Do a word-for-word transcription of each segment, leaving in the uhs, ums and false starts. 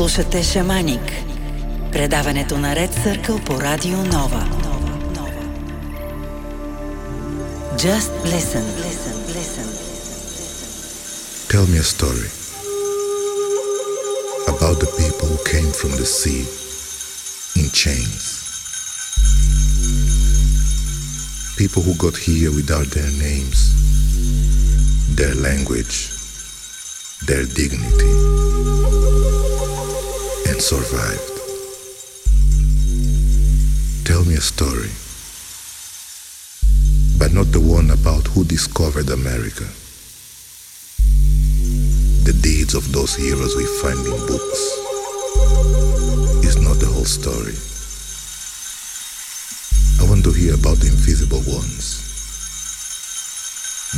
Слушате Шаманик, предаването на Red Circle по Радио Нова. Just listen, listen, listen. Tell me a story about the people who came from the sea in chains. People who got here without their names, their language, their dignity, and survived. Tell me a story, but not the one about who discovered America. The deeds of those heroes we find in books is not the whole story. I want to hear about the invisible ones,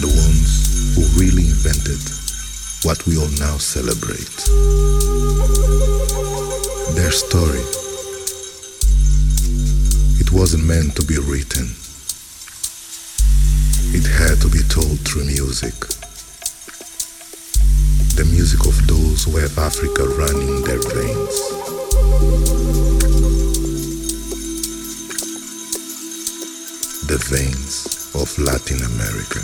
the ones who really invented what we all now celebrate. Their story. It wasn't meant to be written. It had to be told through music. The music of those who have Africa running in their veins. The veins of Latin America.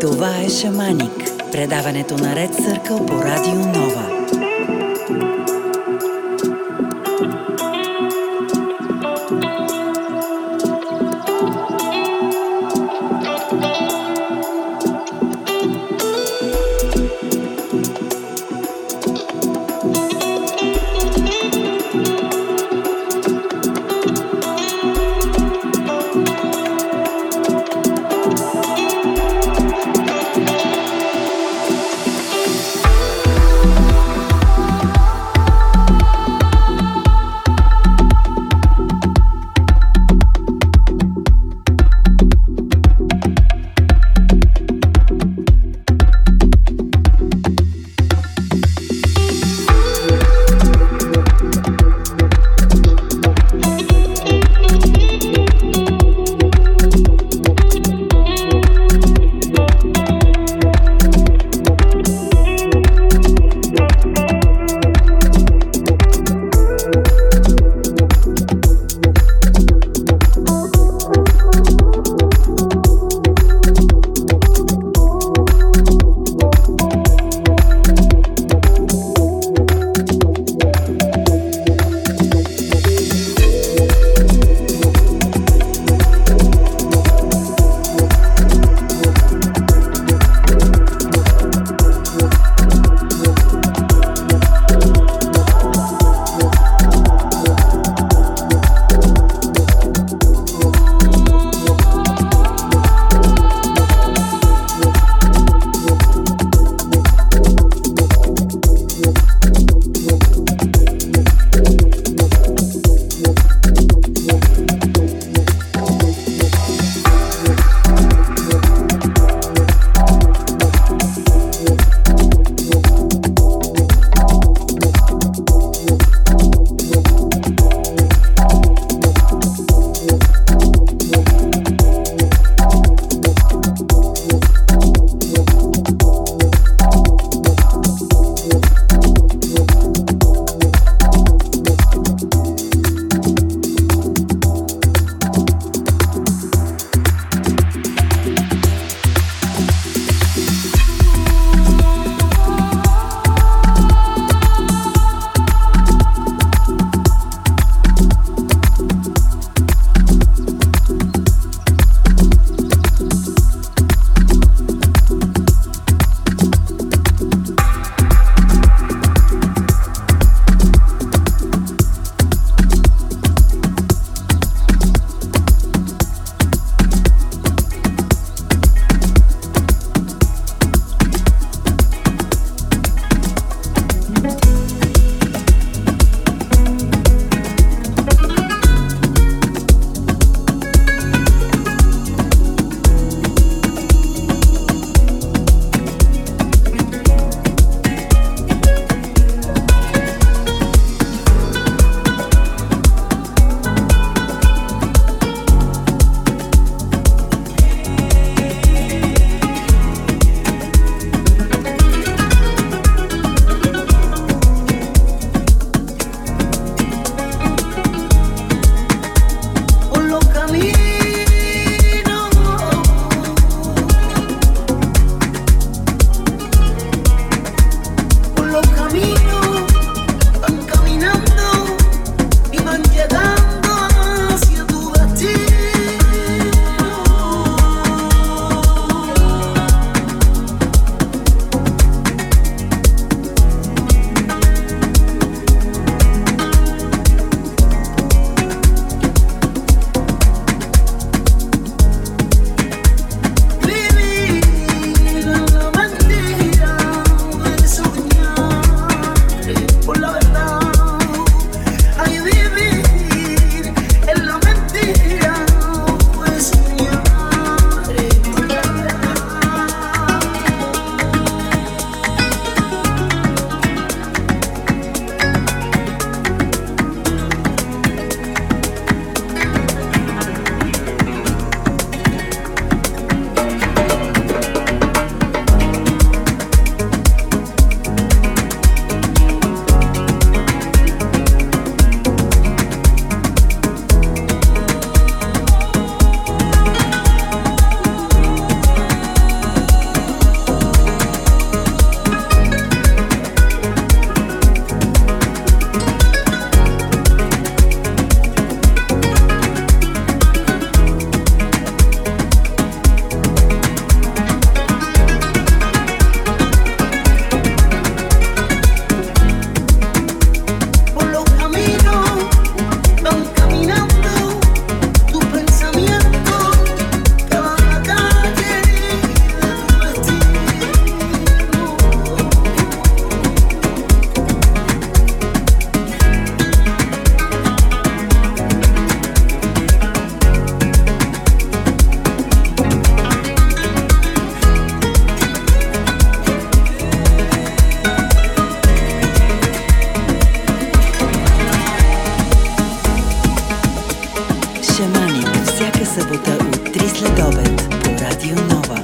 Това е Шаманик, предаването на Red Circle по Радио Нова. Shamanic, всяка събота от три след обед по Радио Нова.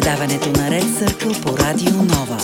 предаването на Red Circle по Радио Нова.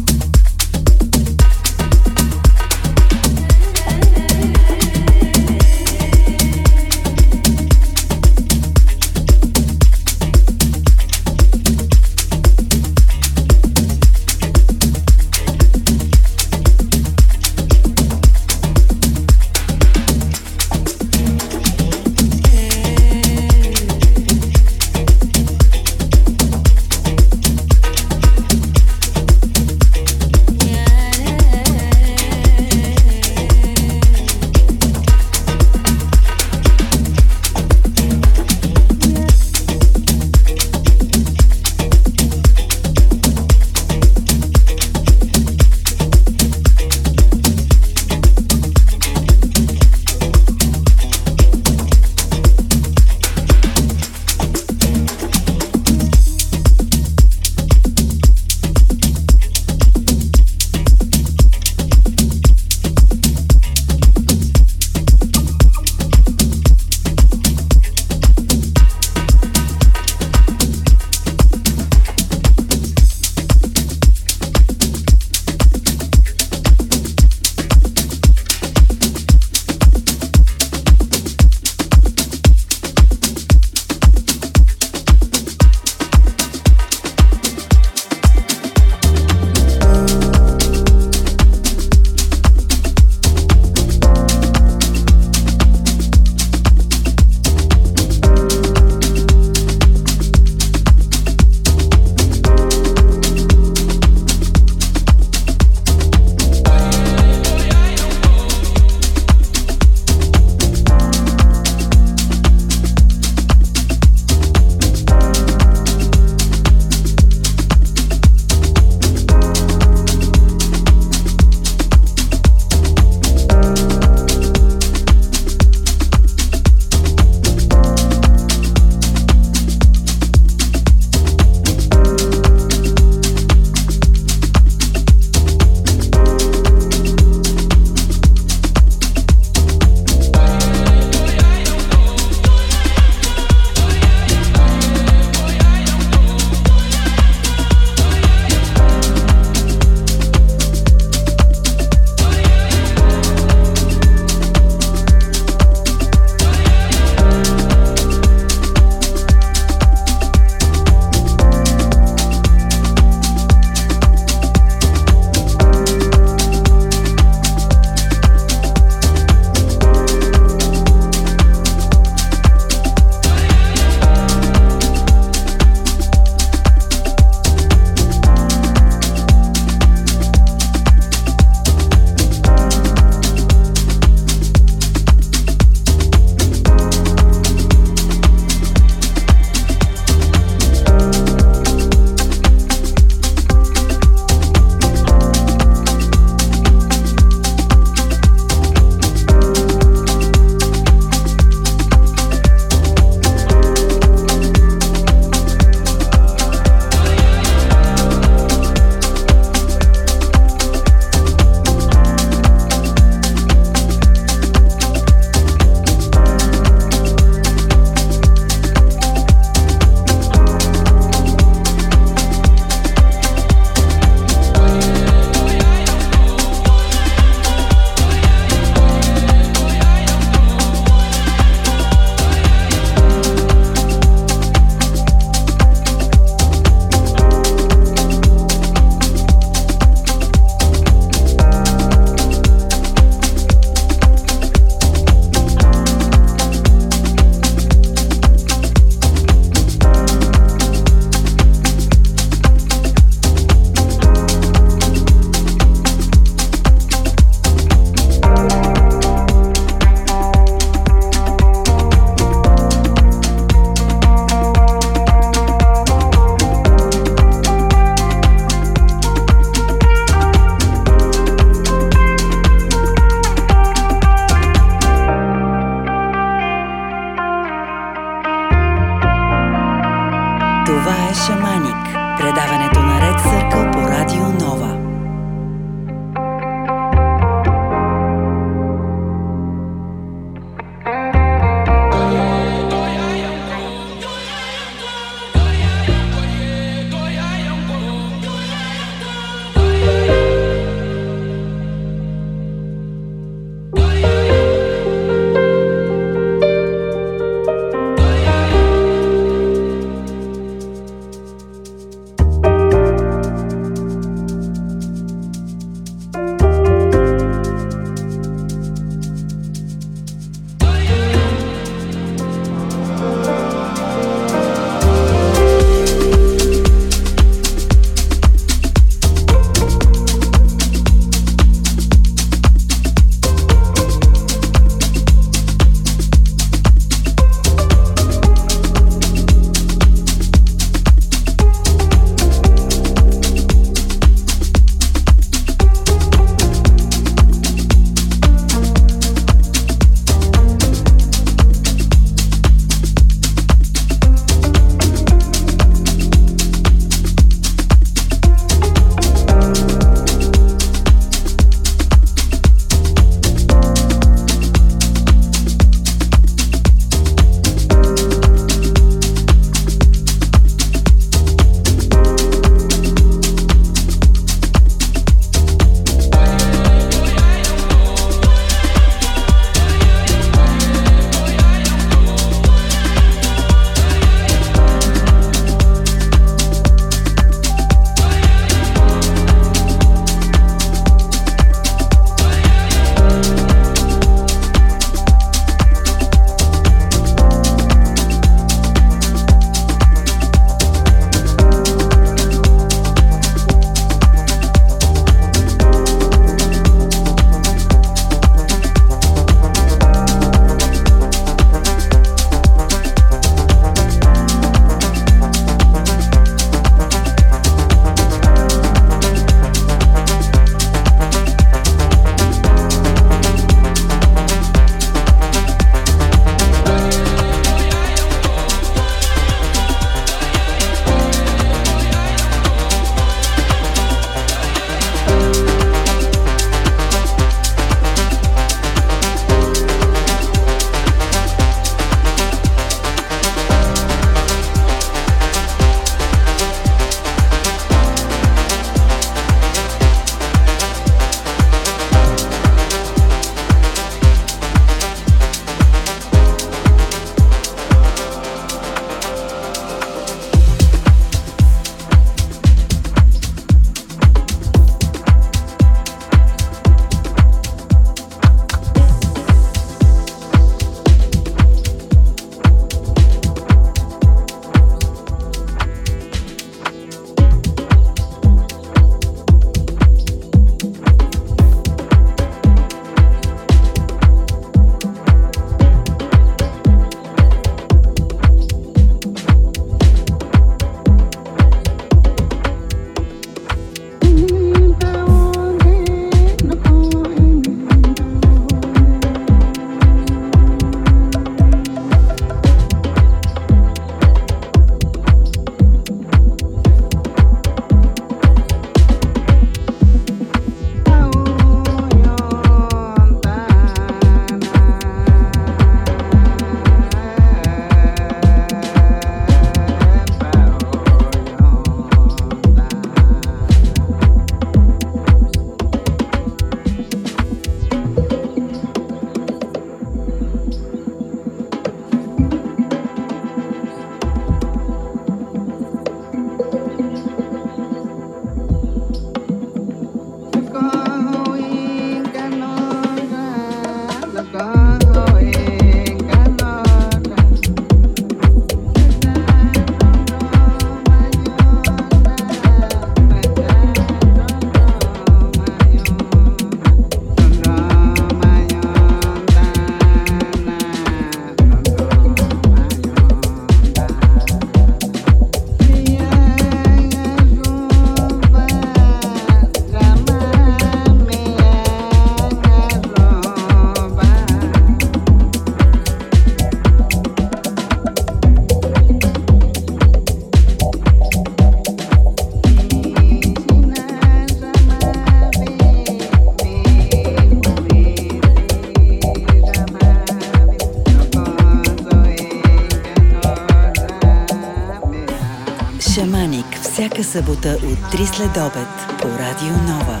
всяка събота от три следобед по Радио Нова.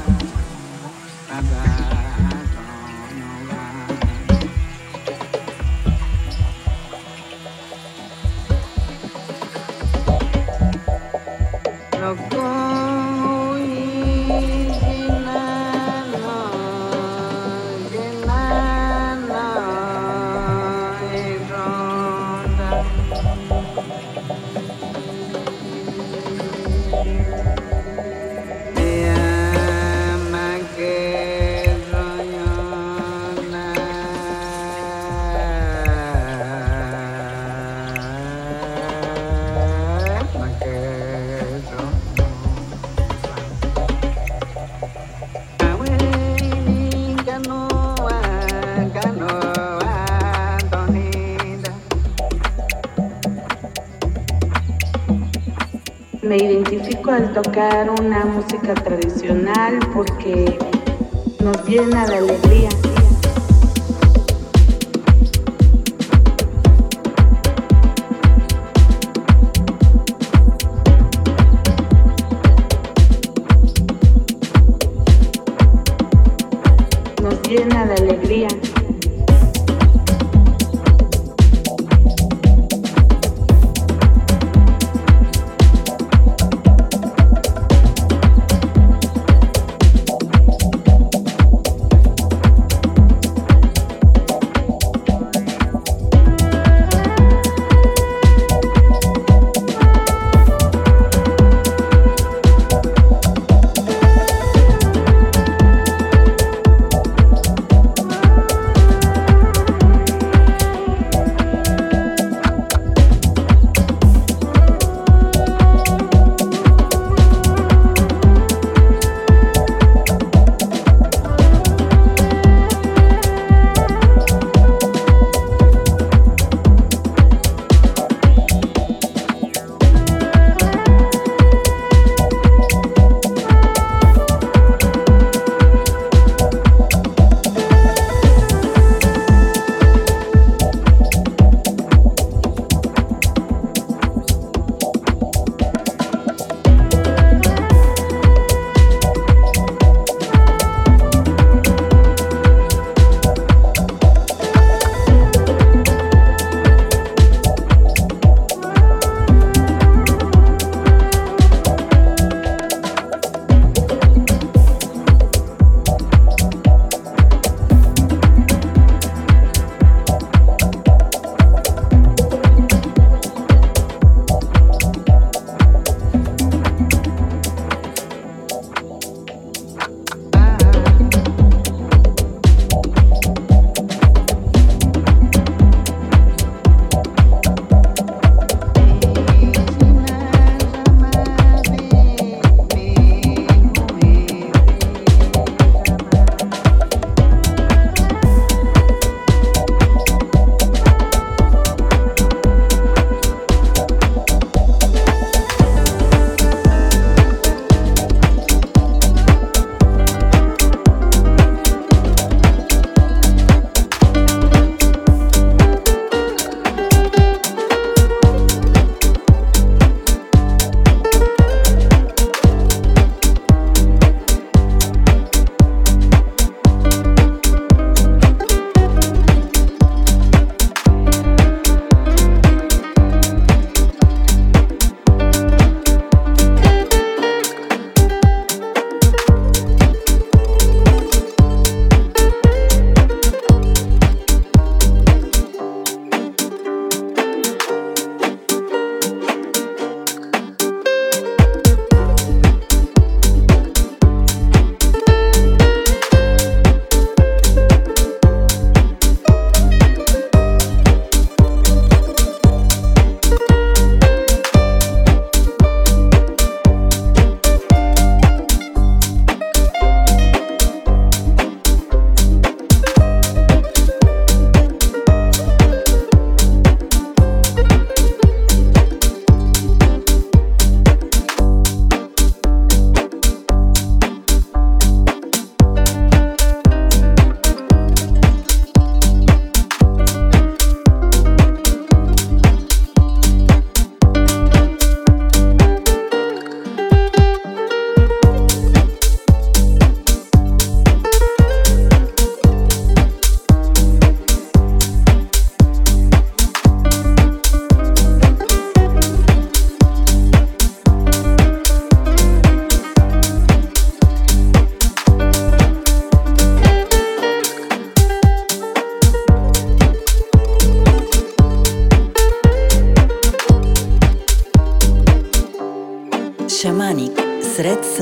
Me identifico al tocar una música tradicional porque nos llena de alegría. Nos llena de alegría.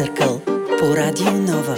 Circle по Radio Nova.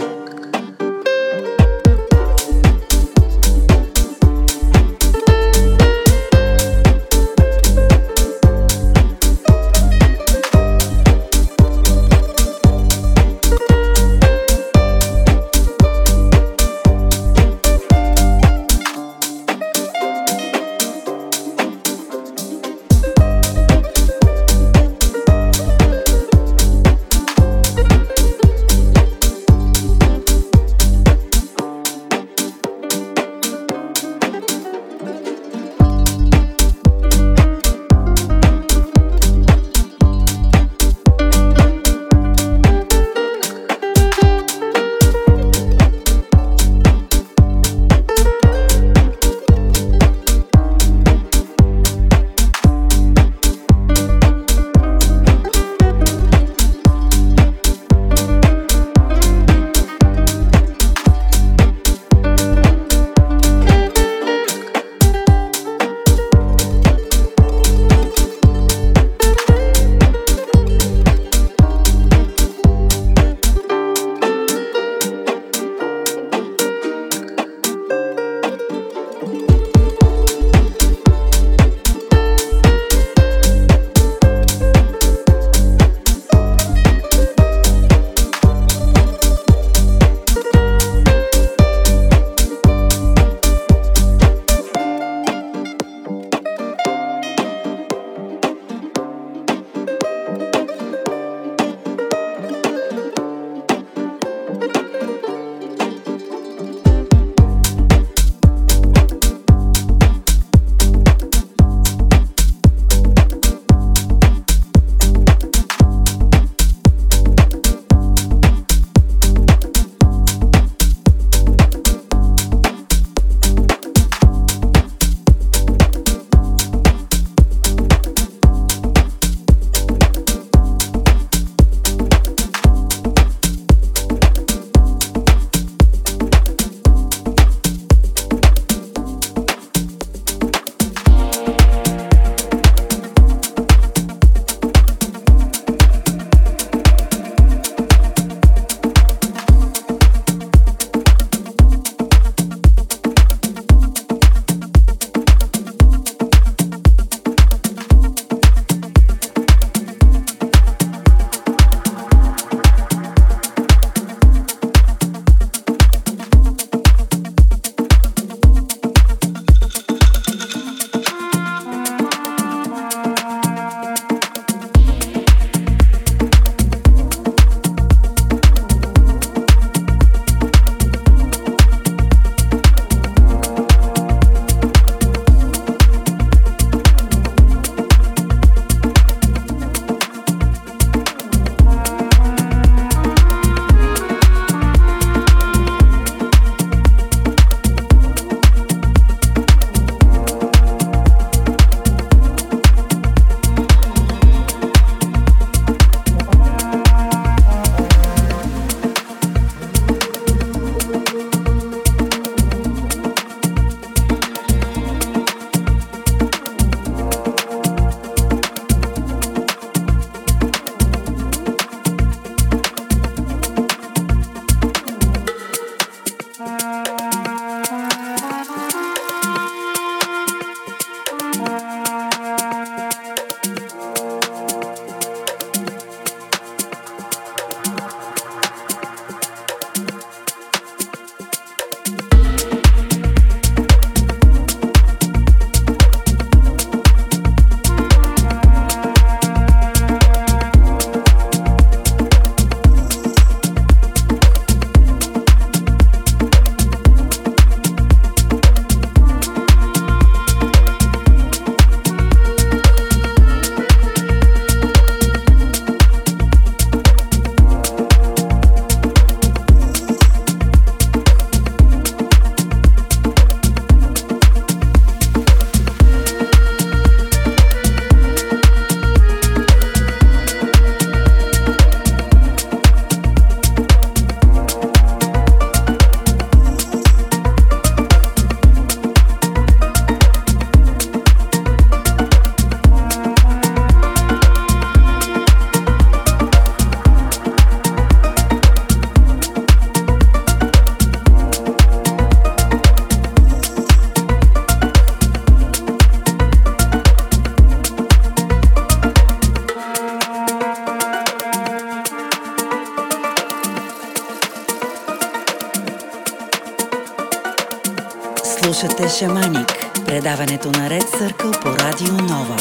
Слушате Шаманик, предаването на Red Circle по Радио Нова.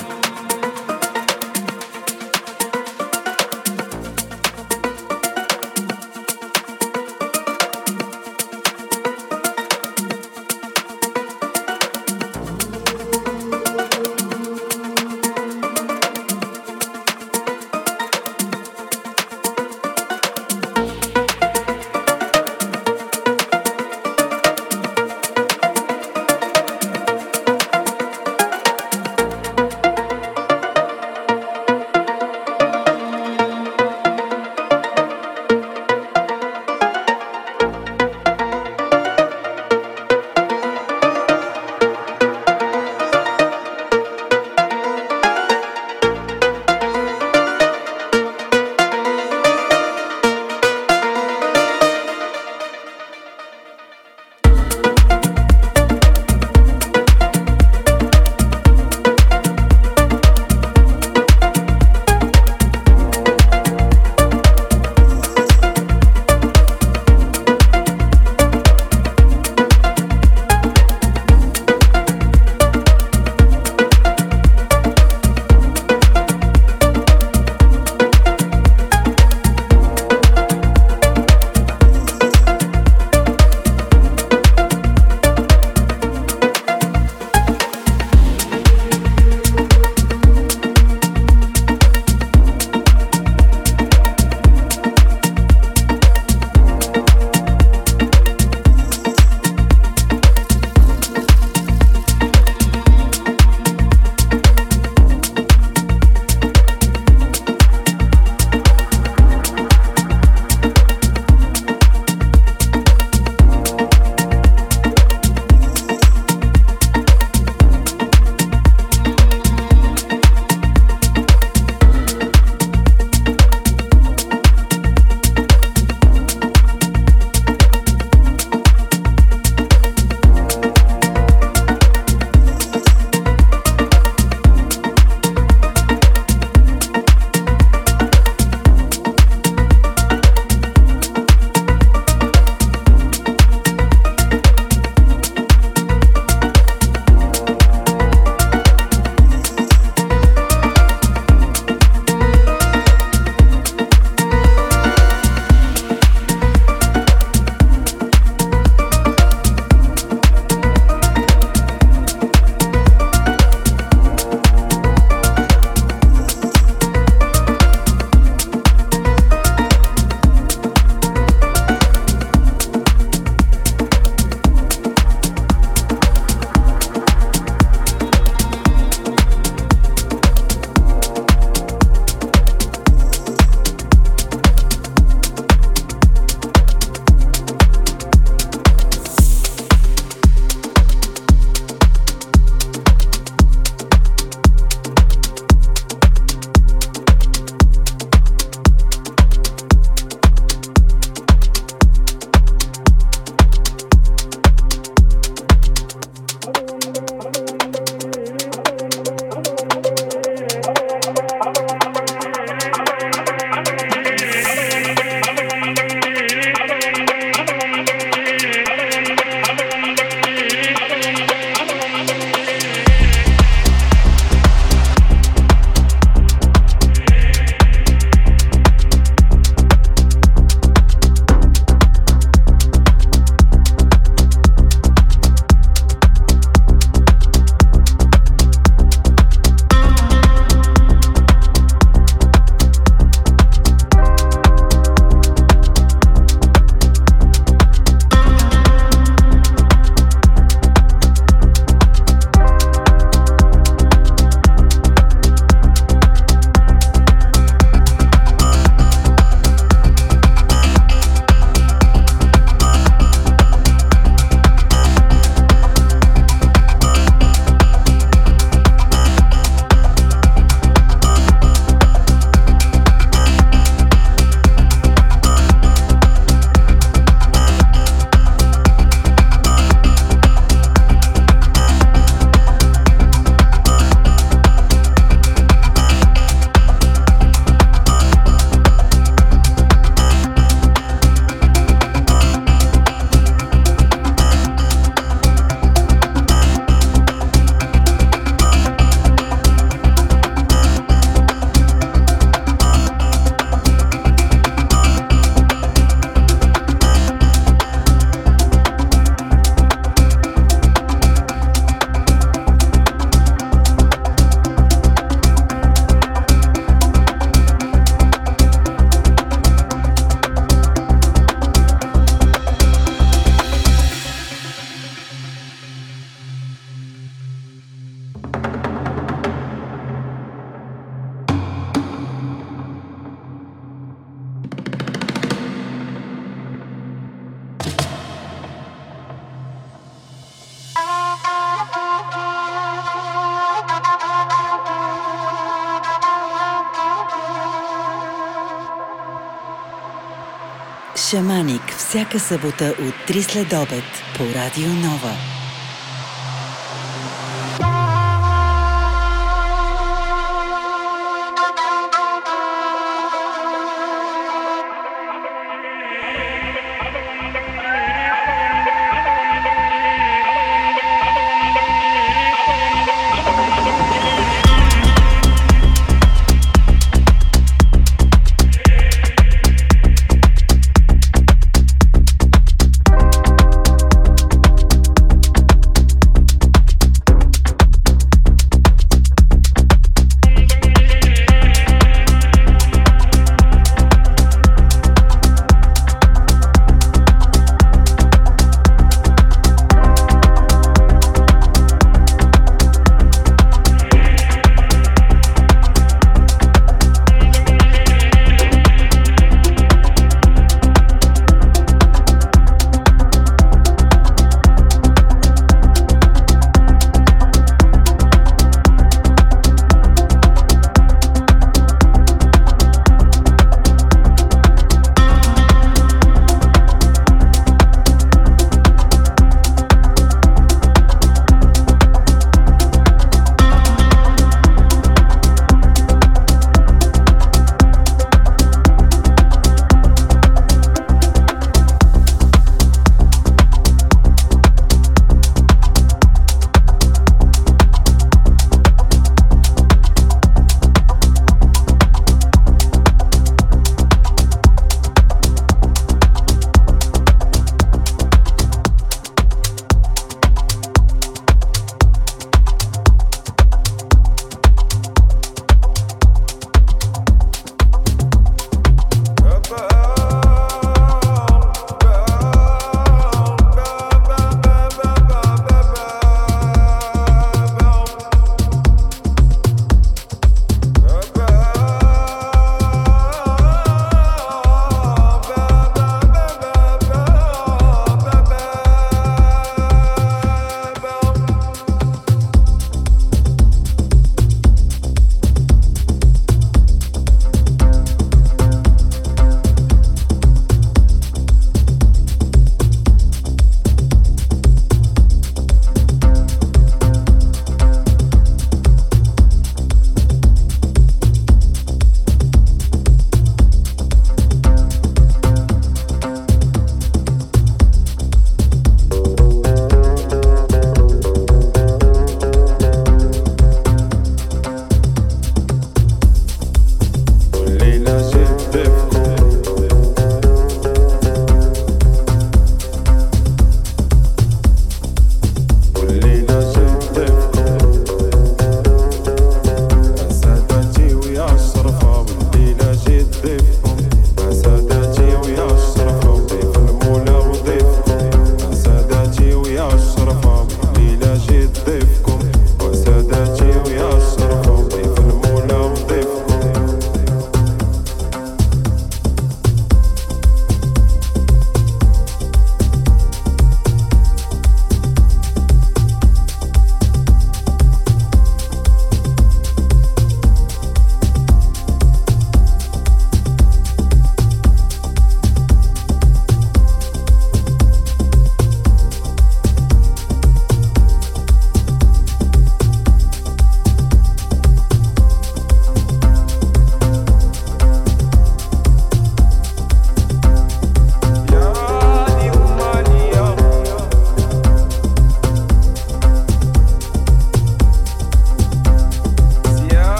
Шаманик всяка събота от три след обед по Радио Нова.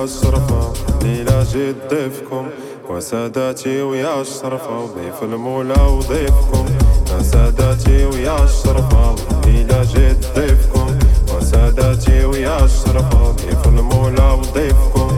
ويا الشرفة ليلة جدفكم وساداتي ويا الشرفة وضيف المولى وضيفكم ساداتي ويا الشرفة ليلة جدفكم وساداتي ويا الشرفة وضيف المولى وضيفكم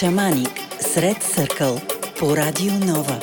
Shamanic с Red Circle по Радио Нова.